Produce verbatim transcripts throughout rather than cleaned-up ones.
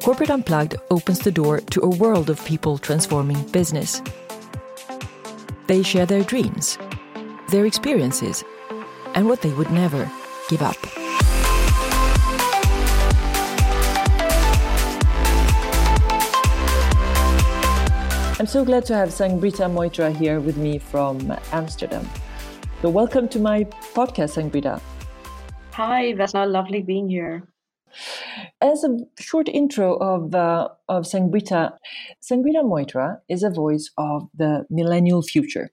Corporate Unplugged opens the door to a world of people transforming business. They share their dreams, their experiences, and what they would never give up. I'm so glad to have Sangbreeta Moitra here with me from Amsterdam. So welcome to my podcast, Sangbreeta. Hi, Vesna. Lovely being here. As a short intro of uh, of Sangbreeta, Sangbreeta Moitra is a voice of the millennial future.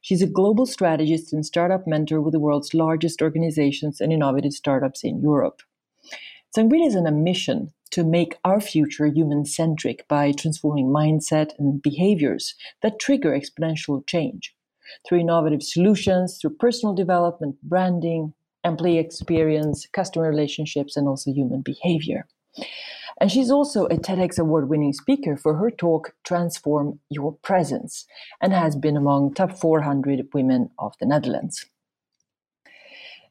She's a global strategist and startup mentor with the world's largest organizations and innovative startups in Europe. Sangbreeta is on a mission to make our future human-centric by transforming mindset and behaviors that trigger exponential change through innovative solutions, through personal development, branding, employee experience, customer relationships, and also human behavior. And she's also a TEDx award-winning speaker for her talk, Transform Your Presence, and has been among top four hundred women of the Netherlands.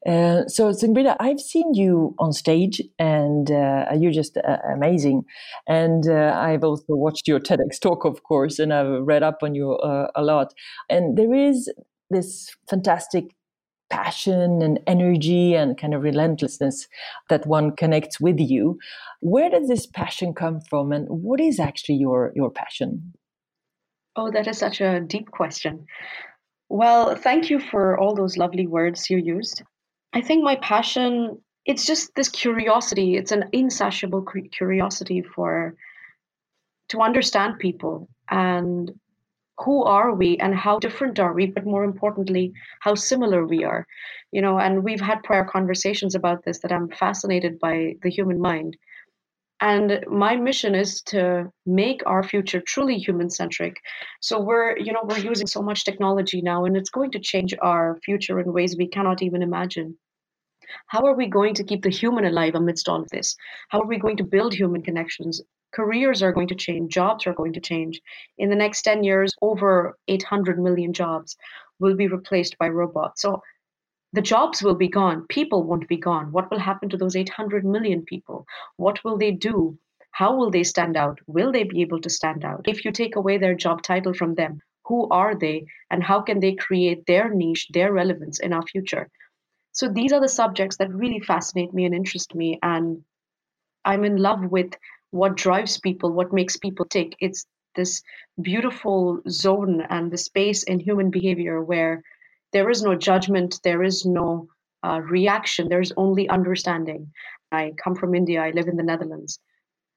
Uh, so, Sangbreeta, I've seen you on stage, and uh, you're just uh, amazing. And uh, I've also watched your TEDx talk, of course, and I've read up on you uh, a lot. And there is this fantastic passion and energy and kind of relentlessness that one connects with you. Where does this passion come from, and what is actually your, your passion? Oh, that is such a deep question. Well, thank you for all those lovely words you used. I think my passion, it's just this curiosity. It's an insatiable curiosity for to understand people and who are we and how different are we, but more importantly, how similar we are, you know, and we've had prior conversations about this, that I'm fascinated by the human mind. And my mission is to make our future truly human-centric. So we're, you know, we're using so much technology now, and it's going to change our future in ways we cannot even imagine. How are we going to keep the human alive amidst all of this? How are we going to build human connections? Careers are going to change. Jobs are going to change. In the next ten years, over eight hundred million jobs will be replaced by robots. So the jobs will be gone. People won't be gone. What will happen to those eight hundred million people? What will they do? How will they stand out? Will they be able to stand out? If you take away their job title from them, who are they and how can they create their niche, their relevance in our future? So these are the subjects that really fascinate me and interest me. And I'm in love with what drives people, what makes people tick. It's this beautiful zone and the space in human behavior where there is no judgment, there is no uh, reaction, there's only understanding. I come from India, I live in the Netherlands.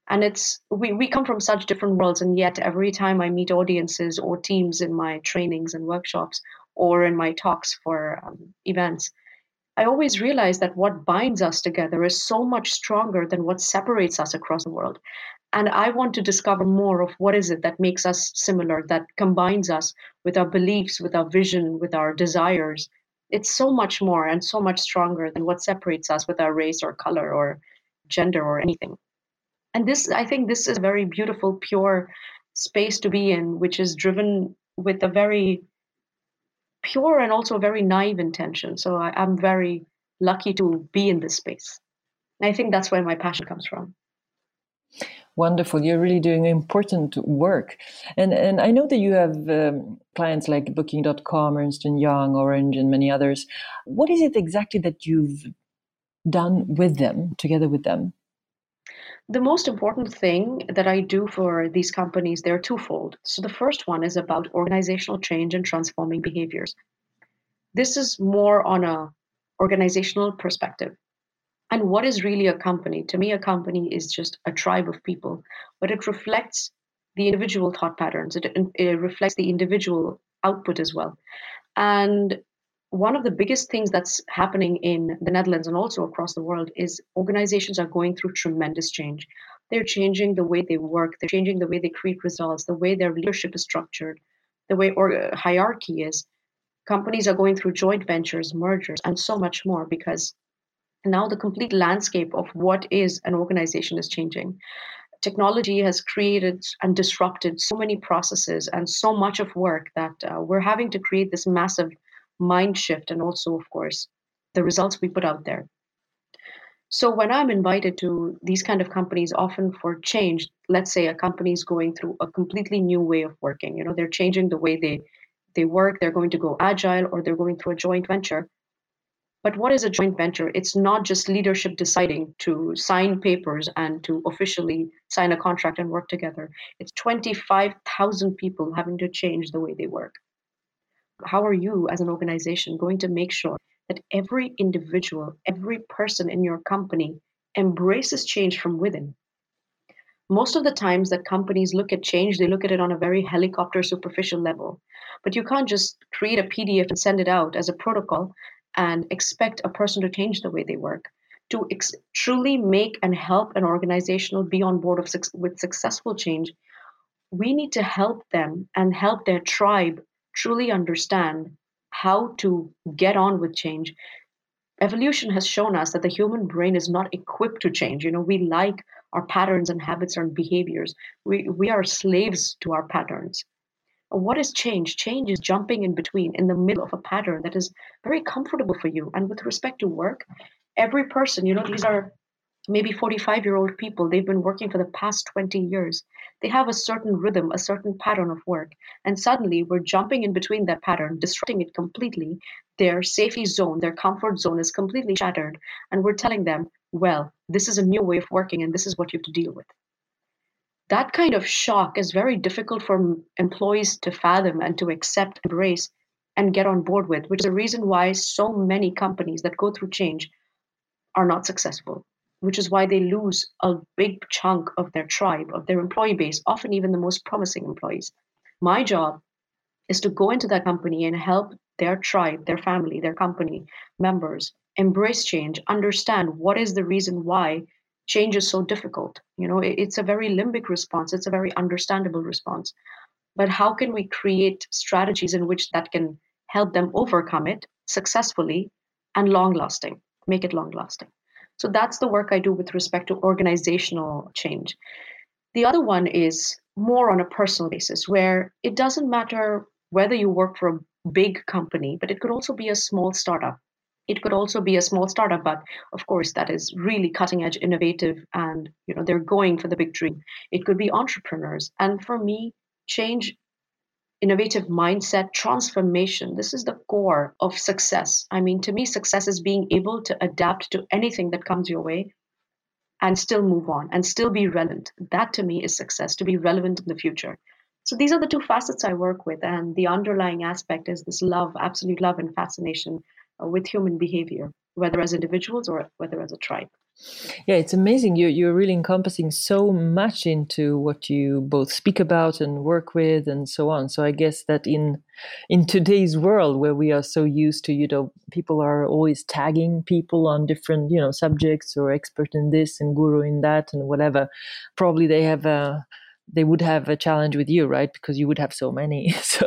And it's we, we come from such different worlds, and yet every time I meet audiences or teams in my trainings and workshops or in my talks for um, events, I always realize that what binds us together is so much stronger than what separates us across the world. And I want to discover more of what is it that makes us similar, that combines us with our beliefs, with our vision, with our desires. It's so much more and so much stronger than what separates us with our race or color or gender or anything. And this, I think this is a very beautiful, pure space to be in, which is driven with a very pure and also very naive intention. So I, I'm very lucky to be in this space. And I think that's where my passion comes from. Wonderful. You're really doing important work. And and I know that you have um, clients like booking dot com, Ernst and Young, Orange, and many others. What is it exactly that you've done with them, together with them? The most important thing that I do for these companies, they're twofold. So the first one is about organizational change and transforming behaviors. This is more on a organizational perspective. And what is really a company? To me, a company is just a tribe of people, but it reflects the individual thought patterns. It, it reflects the individual output as well. And one of the biggest things that's happening in the Netherlands and also across the world is organizations are going through tremendous change. They're changing the way they work. They're changing the way they create results, the way their leadership is structured, the way or hierarchy is. Companies are going through joint ventures, mergers, and so much more, because now the complete landscape of what is an organization is changing. Technology has created and disrupted so many processes and so much of work that uh, we're having to create this massive mind shift, and also, of course, the results we put out there. So when I'm invited to these kind of companies, often for change, let's say a company is going through a completely new way of working, you know, they're changing the way they, they work, they're going to go agile, or they're going through a joint venture. But what is a joint venture? It's not just leadership deciding to sign papers and to officially sign a contract and work together. It's twenty-five thousand people having to change the way they work. How are you as an organization going to make sure that every individual, every person in your company embraces change from within? Most of the times that companies look at change, they look at it on a very helicopter, superficial level. But you can't just create a P D F and send it out as a protocol and expect a person to change the way they work. To ex- truly make and help an organization be on board of su- with successful change, we need to help them and help their tribe truly understand how to get on with change. Evolution has shown us that the human brain is not equipped to change. You know, we like our patterns and habits and behaviors. We we are slaves to our patterns. What is change? Change is jumping in between, in the middle of a pattern that is very comfortable for you. And with respect to work, every person, you know, these are maybe forty-five-year-old people. They've been working for the past twenty years. They have a certain rhythm, a certain pattern of work. And suddenly we're jumping in between that pattern, disrupting it completely. Their safety zone, their comfort zone is completely shattered. And we're telling them, well, this is a new way of working and this is what you have to deal with. That kind of shock is very difficult for employees to fathom and to accept, embrace, and get on board with, which is the reason why so many companies that go through change are not successful, which is why they lose a big chunk of their tribe, of their employee base, often even the most promising employees. My job is to go into that company and help their tribe, their family, their company members embrace change, understand what is the reason why change is so difficult. You know, it's a very limbic response. It's a very understandable response. But how can we create strategies in which that can help them overcome it successfully and long lasting, make it long lasting? So that's the work I do with respect to organizational change. The other one is more on a personal basis, where it doesn't matter whether you work for a big company, but it could also be a small startup. It could also be a small startup, but of course, that is really cutting edge, innovative, and you know they're going for the big dream. It could be entrepreneurs. And for me, change, innovative mindset, transformation, this is the core of success. I mean, to me, success is being able to adapt to anything that comes your way and still move on and still be relevant. That to me is success, to be relevant in the future. So these are the two facets I work with. And the underlying aspect is this love, absolute love and fascination with human behavior, whether as individuals or whether as a tribe. Yeah, it's amazing. You, you're really encompassing so much into what you both speak about and work with and so on. So I guess that in in today's world where we are so used to, you know, people are always tagging people on different, you know, subjects or expert in this and guru in that and whatever, probably they have a... they would have a challenge with you, right? Because you would have so many. So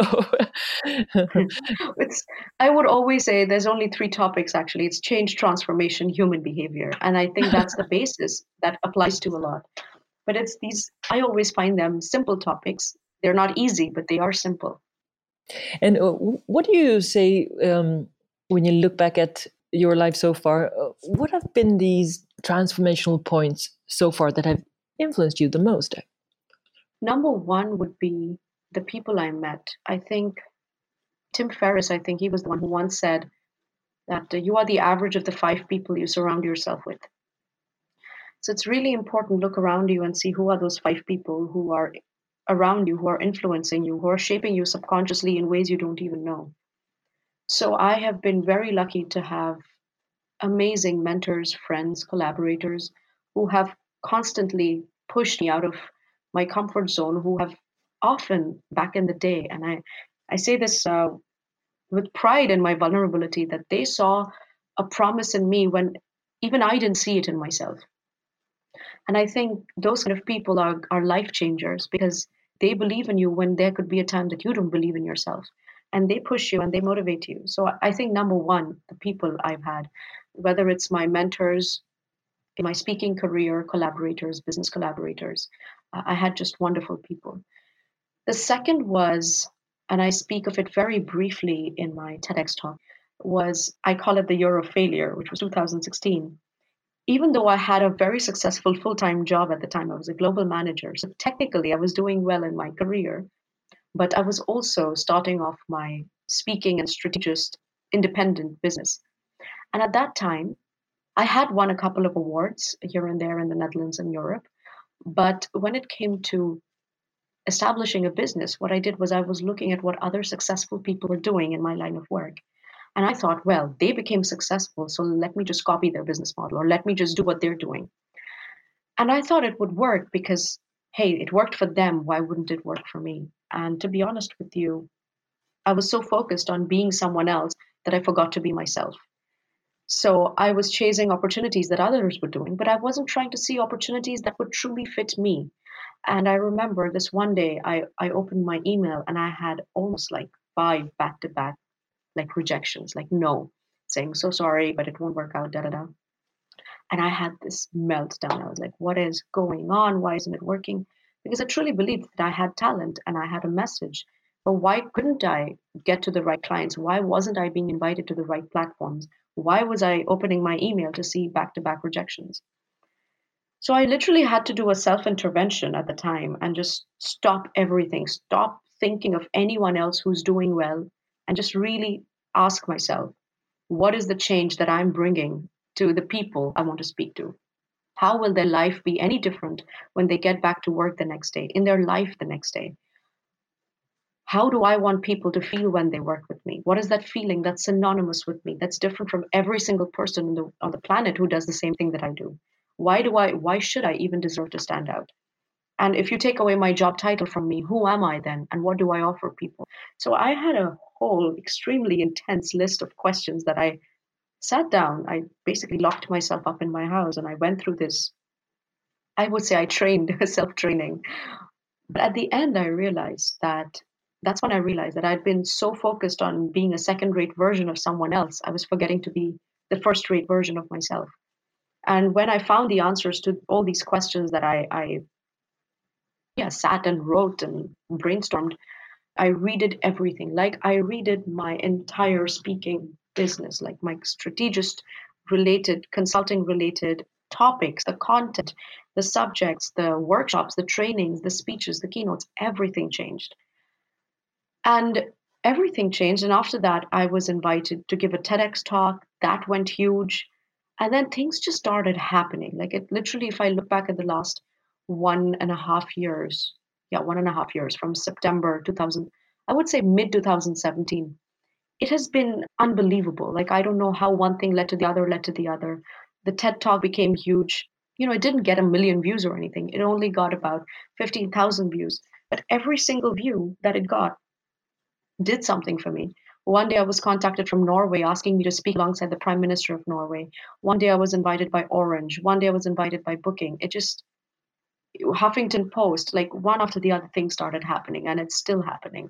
it's, I would always say there's only three topics, actually. It's change, transformation, human behavior. And I think that's the basis that applies to a lot. But it's these, I always find them simple topics. They're not easy, but they are simple. And what do you say um, when you look back at your life so far? What have been these transformational points so far that have influenced you the most? Number one would be the people I met. I think Tim Ferriss, I think he was the one who once said that you are the average of the five people you surround yourself with. So it's really important to look around you and see who are those five people who are around you, who are influencing you, who are shaping you subconsciously in ways you don't even know. So I have been very lucky to have amazing mentors, friends, collaborators who have constantly pushed me out of my comfort zone, who have often back in the day, and I, I say this uh, with pride in my vulnerability, that they saw a promise in me when even I didn't see it in myself. And I think those kind of people are, are life changers because they believe in you when there could be a time that you don't believe in yourself. And they push you and they motivate you. So I think number one, the people I've had, whether it's my mentors, in my speaking career, collaborators, business collaborators, I had just wonderful people. The second was, and I speak of it very briefly in my TEDx talk, was I call it the year of failure, which was two thousand sixteen. even though I had a very successful full-time job at the time, I was a global manager. So technically, I was doing well in my career, but I was also starting off my speaking and strategist independent business. And at that time, I had won a couple of awards here and there in the Netherlands and Europe. But when it came to establishing a business, what I did was I was looking at what other successful people were doing in my line of work. And I thought, well, they became successful, so let me just copy their business model, or let me just do what they're doing. And I thought it would work because, hey, it worked for them. Why wouldn't it work for me? And to be honest with you, I was so focused on being someone else that I forgot to be myself. So I was chasing opportunities that others were doing, but I wasn't trying to see opportunities that would truly fit me. And I remember this one day, I, I opened my email and I had almost like five back-to-back like rejections, like no, saying, so sorry, but it won't work out, da-da-da. And I had this meltdown. I was like, what is going on? Why isn't it working? Because I truly believed that I had talent and I had a message. But why couldn't I get to the right clients? Why wasn't I being invited to the right platforms? Why was I opening my email to see back-to-back rejections? So I literally had to do a self-intervention at the time and just stop everything, stop thinking of anyone else who's doing well, and just really ask myself, what is the change that I'm bringing to the people I want to speak to? How will their life be any different when they get back to work the next day, in their life the next day? How do I want people to feel when they work with me? What is that feeling that's synonymous with me, that's different from every single person on the, on the planet who does the same thing that I do? Why do I, why should I even deserve to stand out? And if you take away my job title from me, who am I then? And what do I offer people? So I had a whole extremely intense list of questions that I sat down. I basically locked myself up in my house and I went through this. I would say I trained self-training. But at the end, I realized that that's when I realized that I'd been so focused on being a second-rate version of someone else. I was forgetting to be the first-rate version of myself. And when I found the answers to all these questions that I, I yeah, sat and wrote and brainstormed, I redid everything. Like I redid my entire speaking business, like my strategist related, consulting related topics, the content, the subjects, the workshops, the trainings, the speeches, the keynotes, everything changed. And everything changed. And after that, I was invited to give a TEDx talk. That went huge. And then things just started happening. Like it literally, if I look back at the last one and a half years, yeah, one and a half years from September two thousand, I would say mid two thousand seventeen, it has been unbelievable. Like, I don't know how one thing led to the other, led to the other. The TED Talk became huge. You know, it didn't get a million views or anything. It only got about fifteen thousand views. But every single view that it got did something for me. One day I was contacted from Norway asking me to speak alongside the Prime Minister of Norway. One day I was invited by Orange. One day I was invited by Booking. It just, Huffington Post, like one after the other thing started happening, and it's still happening.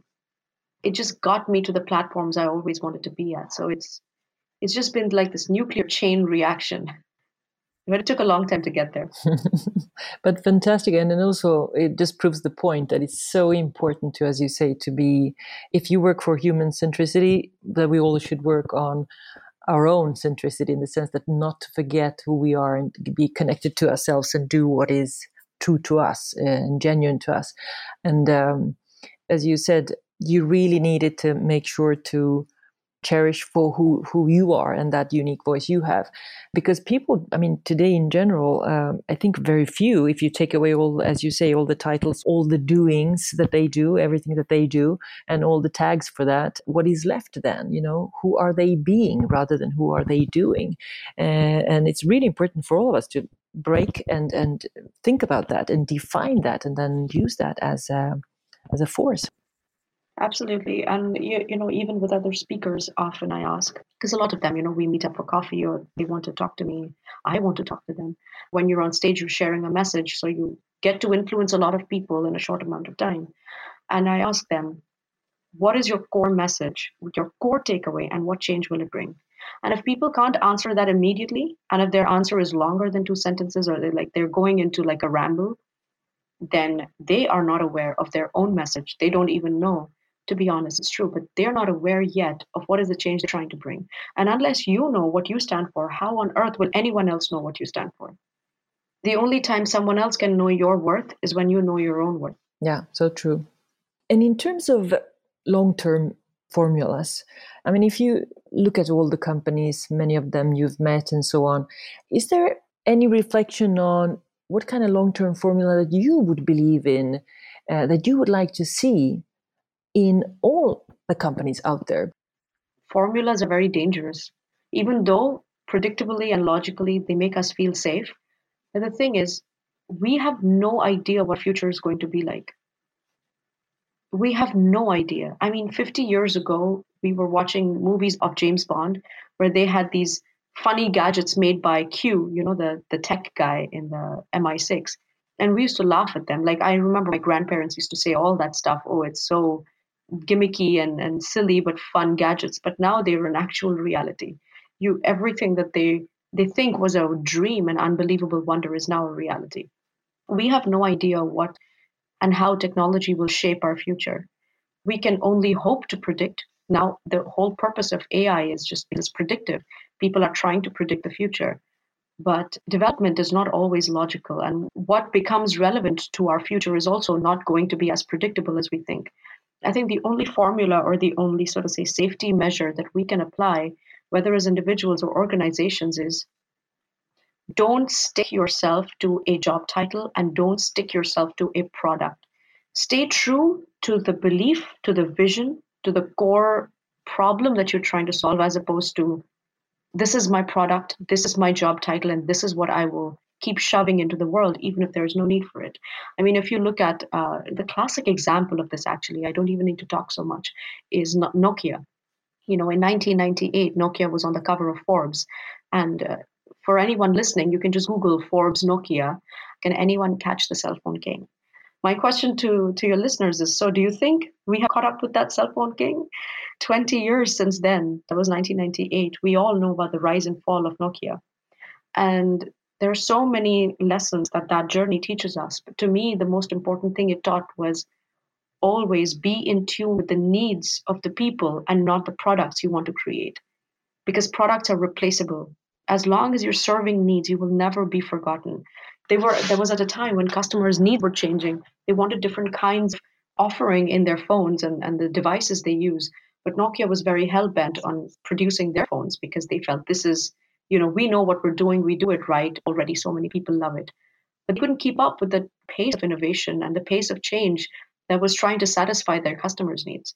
It just got me to the platforms I always wanted to be at. So it's it's just been like this nuclear chain reaction. But it took a long time to get there. But fantastic. And then also it just proves the point that it's so important to, as you say, to be, if you work for human centricity, that we all should work on our own centricity in the sense that not to forget who we are and be connected to ourselves and do what is true to us and genuine to us. And um, as you said, you really needed to make sure to cherish for who, who you are and that unique voice you have. Because people, I mean, today in general, um, I think very few, if you take away all, as you say, all the titles, all the doings that they do, everything that they do, and all the tags for that, what is left then? You know, who are they being rather than who are they doing? Uh, and it's really important for all of us to break and, and think about that and define that and then use that as a, as a force. Absolutely. And, you, you know, even with other speakers, often I ask, because a lot of them, you know, we meet up for coffee or they want to talk to me. I want to talk to them. When you're on stage, you're sharing a message. So you get to influence a lot of people in a short amount of time. And I ask them, what is your core message, your core takeaway, and what change will it bring? And if people can't answer that immediately, and if their answer is longer than two sentences, or they're like they're going into like a ramble, then they are not aware of their own message. They don't even know to be honest, it's true, but they're not aware yet of what is the change they're trying to bring. And unless you know what you stand for, how on earth will anyone else know what you stand for? The only time someone else can know your worth is when you know your own worth. Yeah, so true. And in terms of long-term formulas, I mean, if you look at all the companies, many of them you've met and so on, is there any reflection on what kind of long-term formula that you would believe in, uh, that you would like to see in all the companies out there? Formulas are very dangerous, even though predictably and logically they make us feel safe. And the thing is, we have no idea what future is going to be like. We have no idea. I mean, fifty years ago, we were watching movies of James Bond where they had these funny gadgets made by Q, you know, the, the tech guy in the M I six. And we used to laugh at them. Like, I remember my grandparents used to say all that stuff. Oh, it's so gimmicky and, and silly, but fun gadgets. But now they're an actual reality. You, everything that they, they think was a dream and unbelievable wonder is now a reality. We have no idea what and how technology will shape our future. We can only hope to predict. Now, the whole purpose of A I is just it's predictive. People are trying to predict the future. But development is not always logical. And what becomes relevant to our future is also not going to be as predictable as we think. I think the only formula or the only sort of say safety measure that we can apply, whether as individuals or organizations, is don't stick yourself to a job title and don't stick yourself to a product. Stay true to the belief, to the vision, to the core problem that you're trying to solve, as opposed to this is my product, this is my job title, and this is what I will keep shoving into the world, even if there's no need for it. I mean, if you look at uh, the classic example of this, actually, I don't even need to talk so much, is not Nokia. You know, in nineteen ninety-eight, Nokia was on the cover of Forbes. And uh, for anyone listening, you can just Google Forbes Nokia. Can anyone catch the cell phone king? My question to, to your listeners is, so do you think we have caught up with that cell phone king? twenty years since then, that was nineteen ninety-eight, we all know about the rise and fall of Nokia. And there are so many lessons that that journey teaches us. But to me, the most important thing it taught was always be in tune with the needs of the people and not the products you want to create. Because products are replaceable. As long as you're serving needs, you will never be forgotten. They were, there was at a time when customers' needs were changing. They wanted different kinds of offering in their phones and, and the devices they use. But Nokia was very hell-bent on producing their phones because they felt this is, you know, we know what we're doing, we do it right already, so many people love it. But they couldn't keep up with the pace of innovation and the pace of change that was trying to satisfy their customers' needs.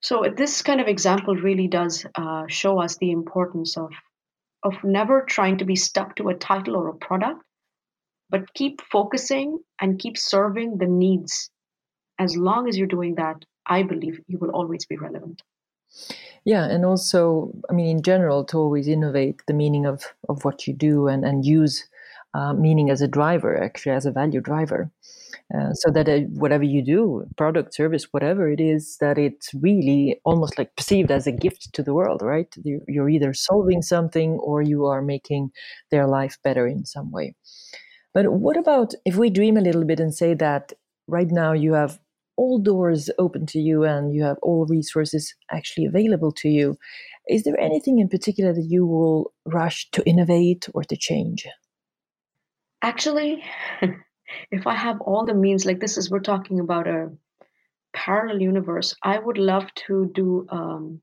So this kind of example really does uh, show us the importance of, of never trying to be stuck to a title or a product, but keep focusing and keep serving the needs. As long as you're doing that, I believe you will always be relevant. Yeah, and also, I mean, in general, to always innovate the meaning of, of what you do and, and use uh, meaning as a driver, actually, as a value driver. Uh, so that uh, whatever you do, product, service, whatever it is, that it's really almost like perceived as a gift to the world, right? You're either solving something or you are making their life better in some way. But what about if we dream a little bit and say that right now you have all doors open to you and you have all resources actually available to you? Is there anything in particular that you will rush to innovate or to change? Actually, if I have all the means, like this is, we're talking about a parallel universe. I would love to do, um,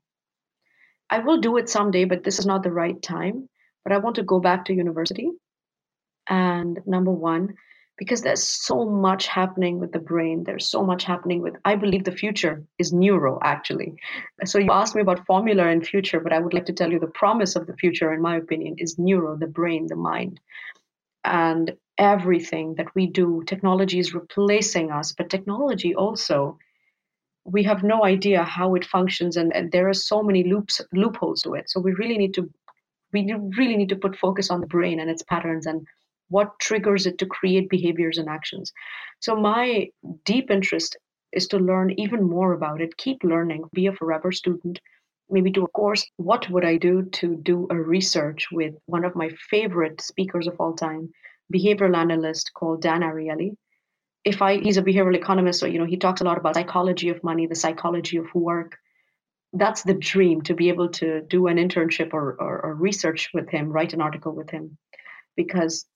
I will do it someday, but this is not the right time. But I want to go back to university. And number one, because there's so much happening with the brain. There's so much happening with, I believe the future is neuro, actually. So you asked me about formula and future, but I would like to tell you the promise of the future, in my opinion, is neuro, the brain, the mind. And everything that we do, technology is replacing us, but technology also, we have no idea how it functions. And, and there are so many loops, loopholes to it. So we really need to, we really need to put focus on the brain and its patterns and what triggers it to create behaviors and actions. So my deep interest is to learn even more about it, keep learning, be a forever student, maybe do a course. What would I do to do a research with one of my favorite speakers of all time, behavioral analyst called Dan Ariely? if I, he's a behavioral economist, so, you know, he talks a lot about psychology of money, the psychology of work. That's the dream, to be able to do an internship or, or, or research with him, write an article with him, because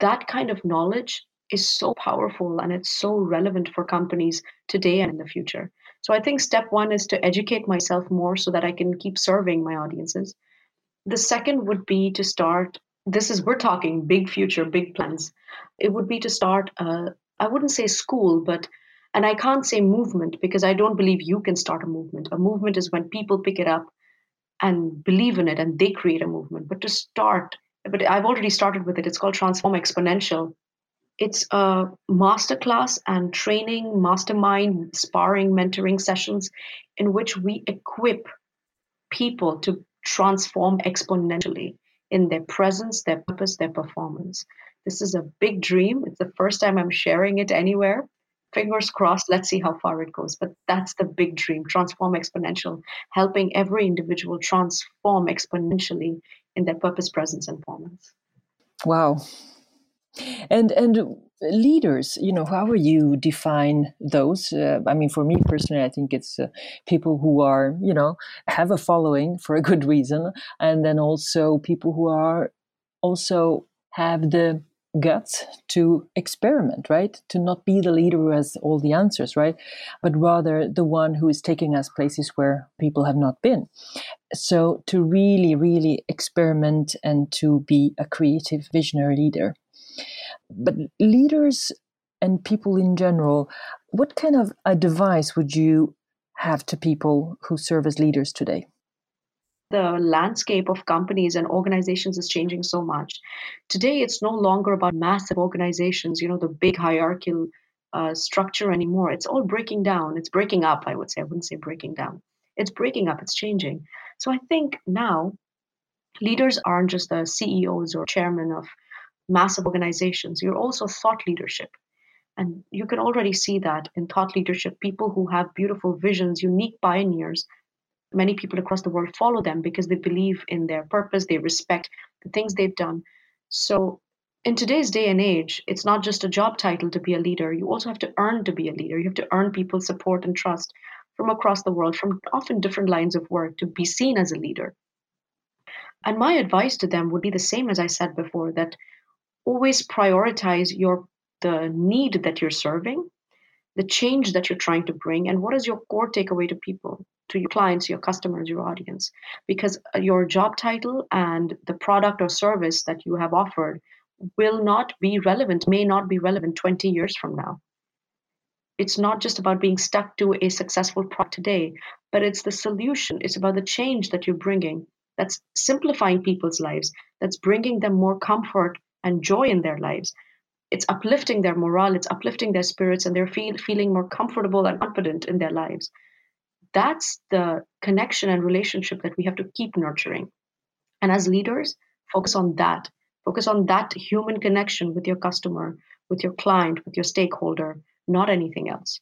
that kind of knowledge is so powerful and it's so relevant for companies today and in the future. So I think step one is to educate myself more so that I can keep serving my audiences. The second would be to start, this is, we're talking big future, big plans. It would be to start, a, I wouldn't say school, but, and I can't say movement because I don't believe you can start a movement. A movement is when people pick it up and believe in it and they create a movement. But to start, but I've already started with it. It's called Transform Exponential. It's a masterclass and training, mastermind, sparring, mentoring sessions in which we equip people to transform exponentially in their presence, their purpose, their performance. This is a big dream. It's the first time I'm sharing it anywhere. Fingers crossed, let's see how far it goes. But that's the big dream, Transform Exponential, helping every individual transform exponentially in their purpose, presence, and performance. Wow. And and leaders, you know, how do you define those? Uh, I mean, for me personally, I think it's uh, people who are, you know, have a following for a good reason. And then also people who are also have the guts to experiment, right? To not be the leader who has all the answers, right? But rather the one who is taking us places where people have not been. So to really, really experiment and to be a creative visionary leader. But leaders and people in general, what kind of advice would you have to people who serve as leaders today? The landscape of companies and organizations is changing so much. Today, it's no longer about massive organizations, you know, the big hierarchical uh, structure anymore. It's all breaking down. It's breaking up, I would say. I wouldn't say breaking down. It's breaking up. It's changing. So I think now leaders aren't just the C E Os or chairmen of massive organizations. You're also thought leadership. And you can already see that in thought leadership, people who have beautiful visions, unique pioneers. Many people across the world follow them because they believe in their purpose. They respect the things they've done. So in today's day and age, it's not just a job title to be a leader. You also have to earn to be a leader. You have to earn people's support and trust from across the world, from often different lines of work, to be seen as a leader. And my advice to them would be the same as I said before, that always prioritize your the need that you're serving, the change that you're trying to bring, and what is your core takeaway to people, to your clients, your customers, your audience. Because your job title and the product or service that you have offered will not be relevant, may not be relevant twenty years from now. It's not just about being stuck to a successful product today, but it's the solution. It's about the change that you're bringing that's simplifying people's lives, that's bringing them more comfort and joy in their lives. It's uplifting their morale, it's uplifting their spirits, and they're feel, feeling more comfortable and confident in their lives. That's the connection and relationship that we have to keep nurturing. And as leaders, focus on that. Focus on that human connection with your customer, with your client, with your stakeholder, not anything else.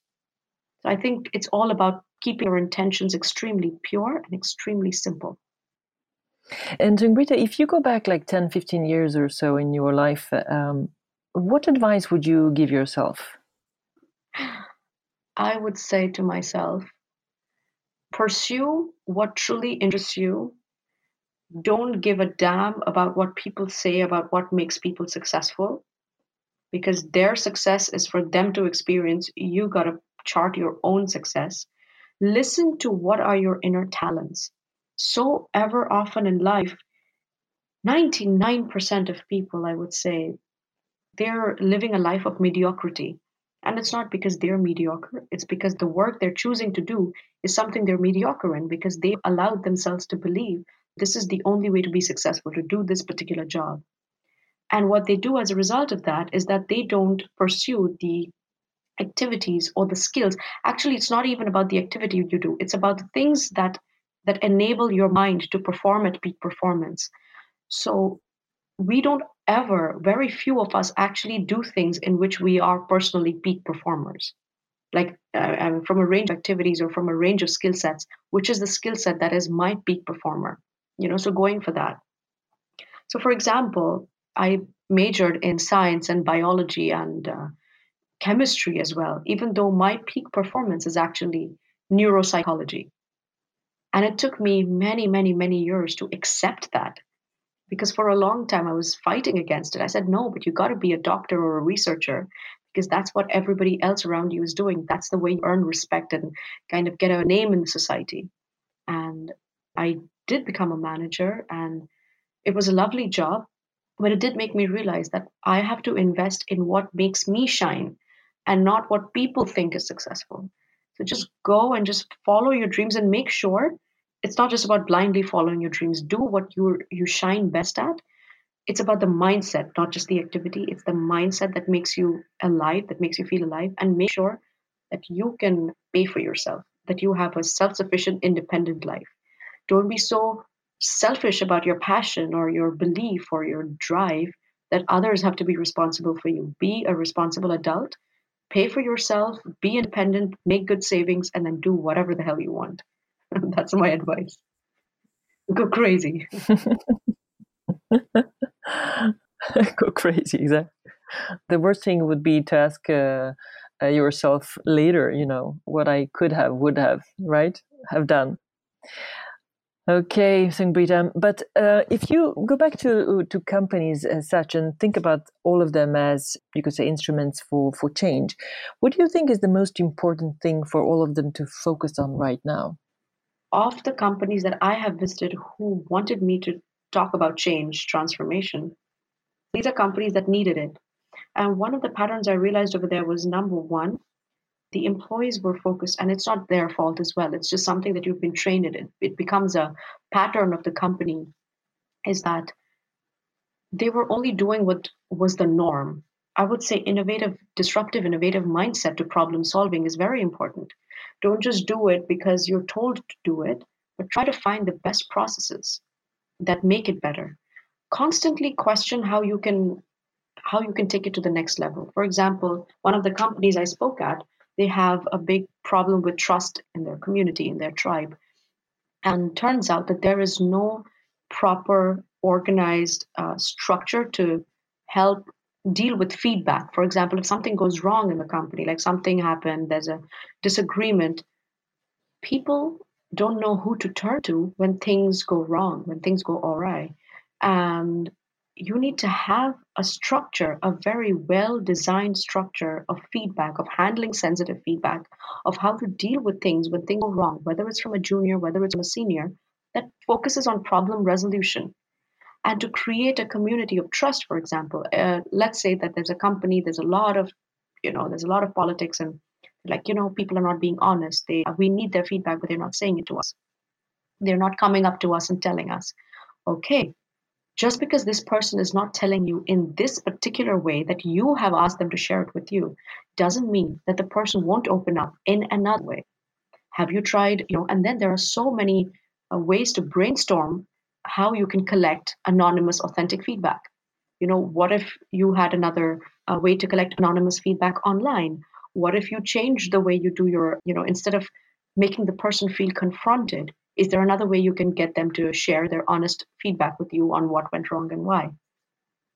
So I think it's all about keeping your intentions extremely pure and extremely simple. And Sangbreeta, if you go back like ten, fifteen years or so in your life, um, what advice would you give yourself? I would say to myself, pursue what truly interests you. Don't give a damn about what people say about what makes people successful, because their success is for them to experience. You got to chart your own success. Listen to what are your inner talents. So ever often in life, ninety-nine percent of people, I would say, they're living a life of mediocrity. And it's not because they're mediocre. It's because the work they're choosing to do is something they're mediocre in, because they allowed themselves to believe this is the only way to be successful, to do this particular job. And what they do as a result of that is that they don't pursue the activities or the skills. Actually, it's not even about the activity you do. It's about the things that that enable your mind to perform at peak performance. So we don't ever, very few of us actually do things in which we are personally peak performers, like uh, from a range of activities or from a range of skill sets, which is the skill set that is my peak performer, you know, so going for that. So for example, I majored in science and biology and uh, chemistry as well, even though my peak performance is actually neuropsychology. And it took me many, many, many years to accept that, because for a long time I was fighting against it. I said, no, but you got to be a doctor or a researcher because that's what everybody else around you is doing. That's the way you earn respect and kind of get a name in society. And I did become a manager, and it was a lovely job, but it did make me realize that I have to invest in what makes me shine and not what people think is successful. So just go and just follow your dreams and make sure it's not just about blindly following your dreams. Do what you you shine best at. It's about the mindset, not just the activity. It's the mindset that makes you alive, that makes you feel alive, and make sure that you can pay for yourself, that you have a self-sufficient, independent life. Don't be so selfish about your passion or your belief or your drive that others have to be responsible for you. Be a responsible adult. Pay for yourself, be independent, make good savings, and then do whatever the hell you want. That's my advice. Go crazy. Go crazy, exactly. The worst thing would be to ask uh, uh, yourself later, you know, what I could have, would have, right, have done. Okay, Sangbreeta. But uh, if you go back to to companies as such and think about all of them as, you could say, instruments for, for change, what do you think is the most important thing for all of them to focus on right now? Of the companies that I have visited who wanted me to talk about change, transformation, these are companies that needed it. And one of the patterns I realized over there was, number one, the employees were focused, and it's not their fault as well. It's just something that you've been trained in. It becomes a pattern of the company, is that they were only doing what was the norm. I would say innovative, disruptive, innovative mindset to problem solving is very important. Don't just do it because you're told to do it, but try to find the best processes that make it better. Constantly question how you can, how you can take it to the next level. For example, one of the companies I spoke at, they have a big problem with trust in their community, in their tribe. And turns out that there is no proper organized uh, structure to help deal with feedback. For example, if something goes wrong in the company, like something happened, there's a disagreement, people don't know who to turn to when things go wrong, when things go awry. And you need to have a structure, a very well-designed structure of feedback, of handling sensitive feedback, of how to deal with things when things go wrong, whether it's from a junior, whether it's from a senior, that focuses on problem resolution. And to create a community of trust, for example, uh, let's say that there's a company, there's a lot of, you know, there's a lot of politics and like, you know, people are not being honest. They, we need their feedback, but they're not saying it to us. They're not coming up to us and telling us, okay, just because this person is not telling you in this particular way that you have asked them to share it with you doesn't mean that the person won't open up in another way. Have you tried, you know, and then there are so many uh, ways to brainstorm how you can collect anonymous, authentic feedback. You know, what if you had another uh, way to collect anonymous feedback online? What if you change the way you do your, you know, instead of making the person feel confronted, is there another way you can get them to share their honest feedback with you on what went wrong and why?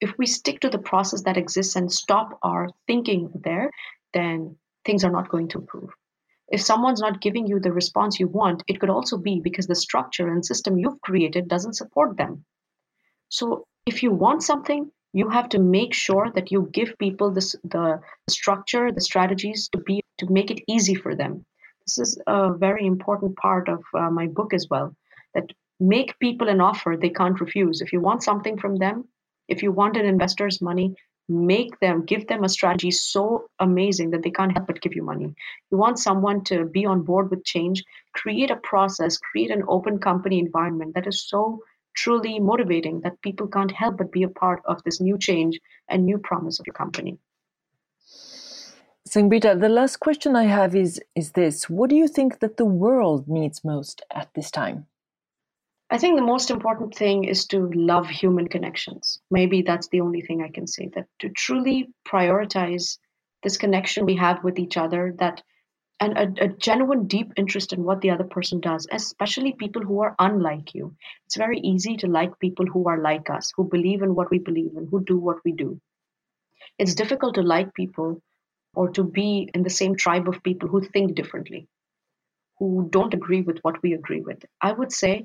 If we stick to the process that exists and stop our thinking there, then things are not going to improve. If someone's not giving you the response you want, it could also be because the structure and system you've created doesn't support them. So if you want something, you have to make sure that you give people this, the structure, the strategies to be to make it easy for them. This is a very important part of uh, my book as well, that make people an offer they can't refuse. If you want something from them, if you want an investor's money, make them, give them a strategy so amazing that they can't help but give you money. You want someone to be on board with change, create a process, create an open company environment that is so truly motivating that people can't help but be a part of this new change and new promise of your company. Sangbreeta, the last question I have is, is this. What do you think that the world needs most at this time? I think the most important thing is to love human connections. Maybe that's the only thing I can say, that to truly prioritize this connection we have with each other, that and a, a genuine deep interest in what the other person does, especially people who are unlike you. It's very easy to like people who are like us, who believe in what we believe in, who do what we do. It's difficult to like people or to be in the same tribe of people who think differently, who don't agree with what we agree with. I would say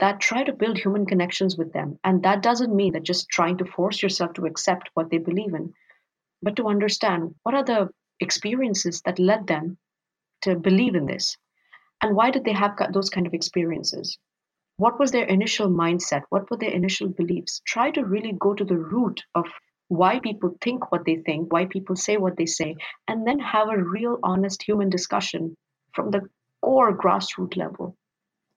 that try to build human connections with them. And that doesn't mean that just trying to force yourself to accept what they believe in, but to understand what are the experiences that led them to believe in this. And why did they have those kind of experiences? What was their initial mindset? What were their initial beliefs? Try to really go to the root of why people think what they think, why people say what they say, and then have a real, honest human discussion from the core grassroots level.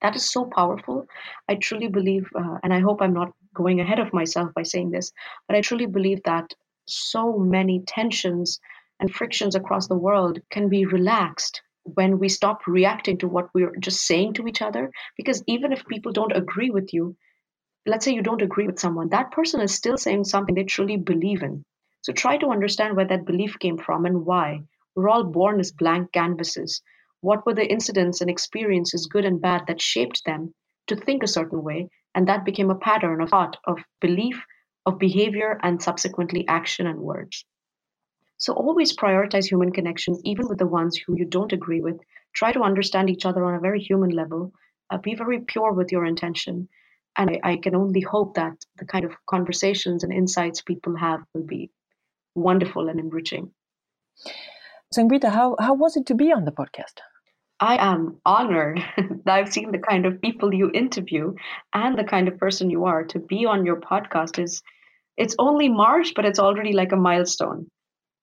That is so powerful. I truly believe, uh, and I hope I'm not going ahead of myself by saying this, but I truly believe that so many tensions and frictions across the world can be relaxed when we stop reacting to what we're just saying to each other. Because even if people don't agree with you, let's say you don't agree with someone, that person is still saying something they truly believe in. So try to understand where that belief came from and why. We're all born as blank canvases. What were the incidents and experiences, good and bad, that shaped them to think a certain way? And that became a pattern of thought, of belief, of behavior, and subsequently action and words. So always prioritize human connections, even with the ones who you don't agree with. Try to understand each other on a very human level. Uh, be very pure with your intention. And I, I can only hope that the kind of conversations and insights people have will be wonderful and enriching. Sangbreeta, how, how was it to be on the podcast? I am honored that I've seen the kind of people you interview and the kind of person you are. To be on your podcast is, it's only March, but it's already like a milestone.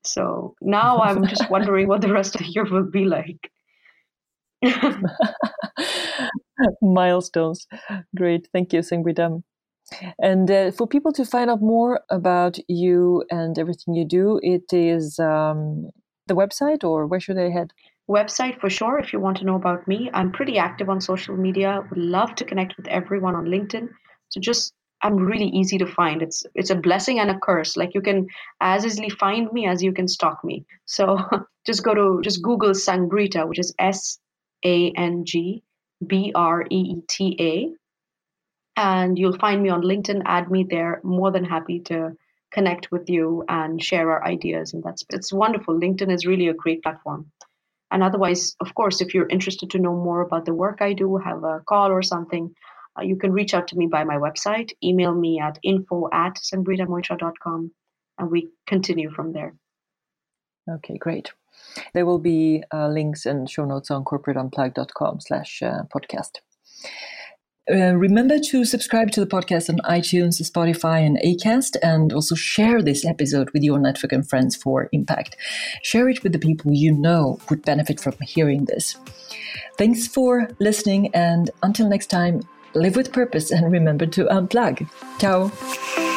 So now I'm just wondering what the rest of the year will be like. Milestones. Great. Thank you, Sangbreeta. And uh, for people to find out more about you and everything you do, it is um, the website, or where should they head? Website for sure, if you want to know about me. I'm pretty active on social media. Would love to connect with everyone on LinkedIn. So just I'm really easy to find. It's it's a blessing and a curse. Like, you can as easily find me as you can stalk me. So just go to, just Google Sangbreeta, which is S A N G B R E E T A. And you'll find me on LinkedIn. Add me there. More than happy to connect with you and share our ideas. And that's, it's wonderful. LinkedIn is really a great platform. And otherwise, of course, if you're interested to know more about the work I do, have a call or something, Uh, you can reach out to me by my website, email me at info at sangbreeta moitra dot com, and we continue from there. Okay, great. There will be uh, links and show notes on corporateunplugged.com slash podcast. Uh, remember to subscribe to the podcast on iTunes, Spotify, and Acast, and also share this episode with your network and friends for impact. Share it with the people you know would benefit from hearing this. Thanks for listening, and until next time, live with purpose and remember to unplug. Ciao.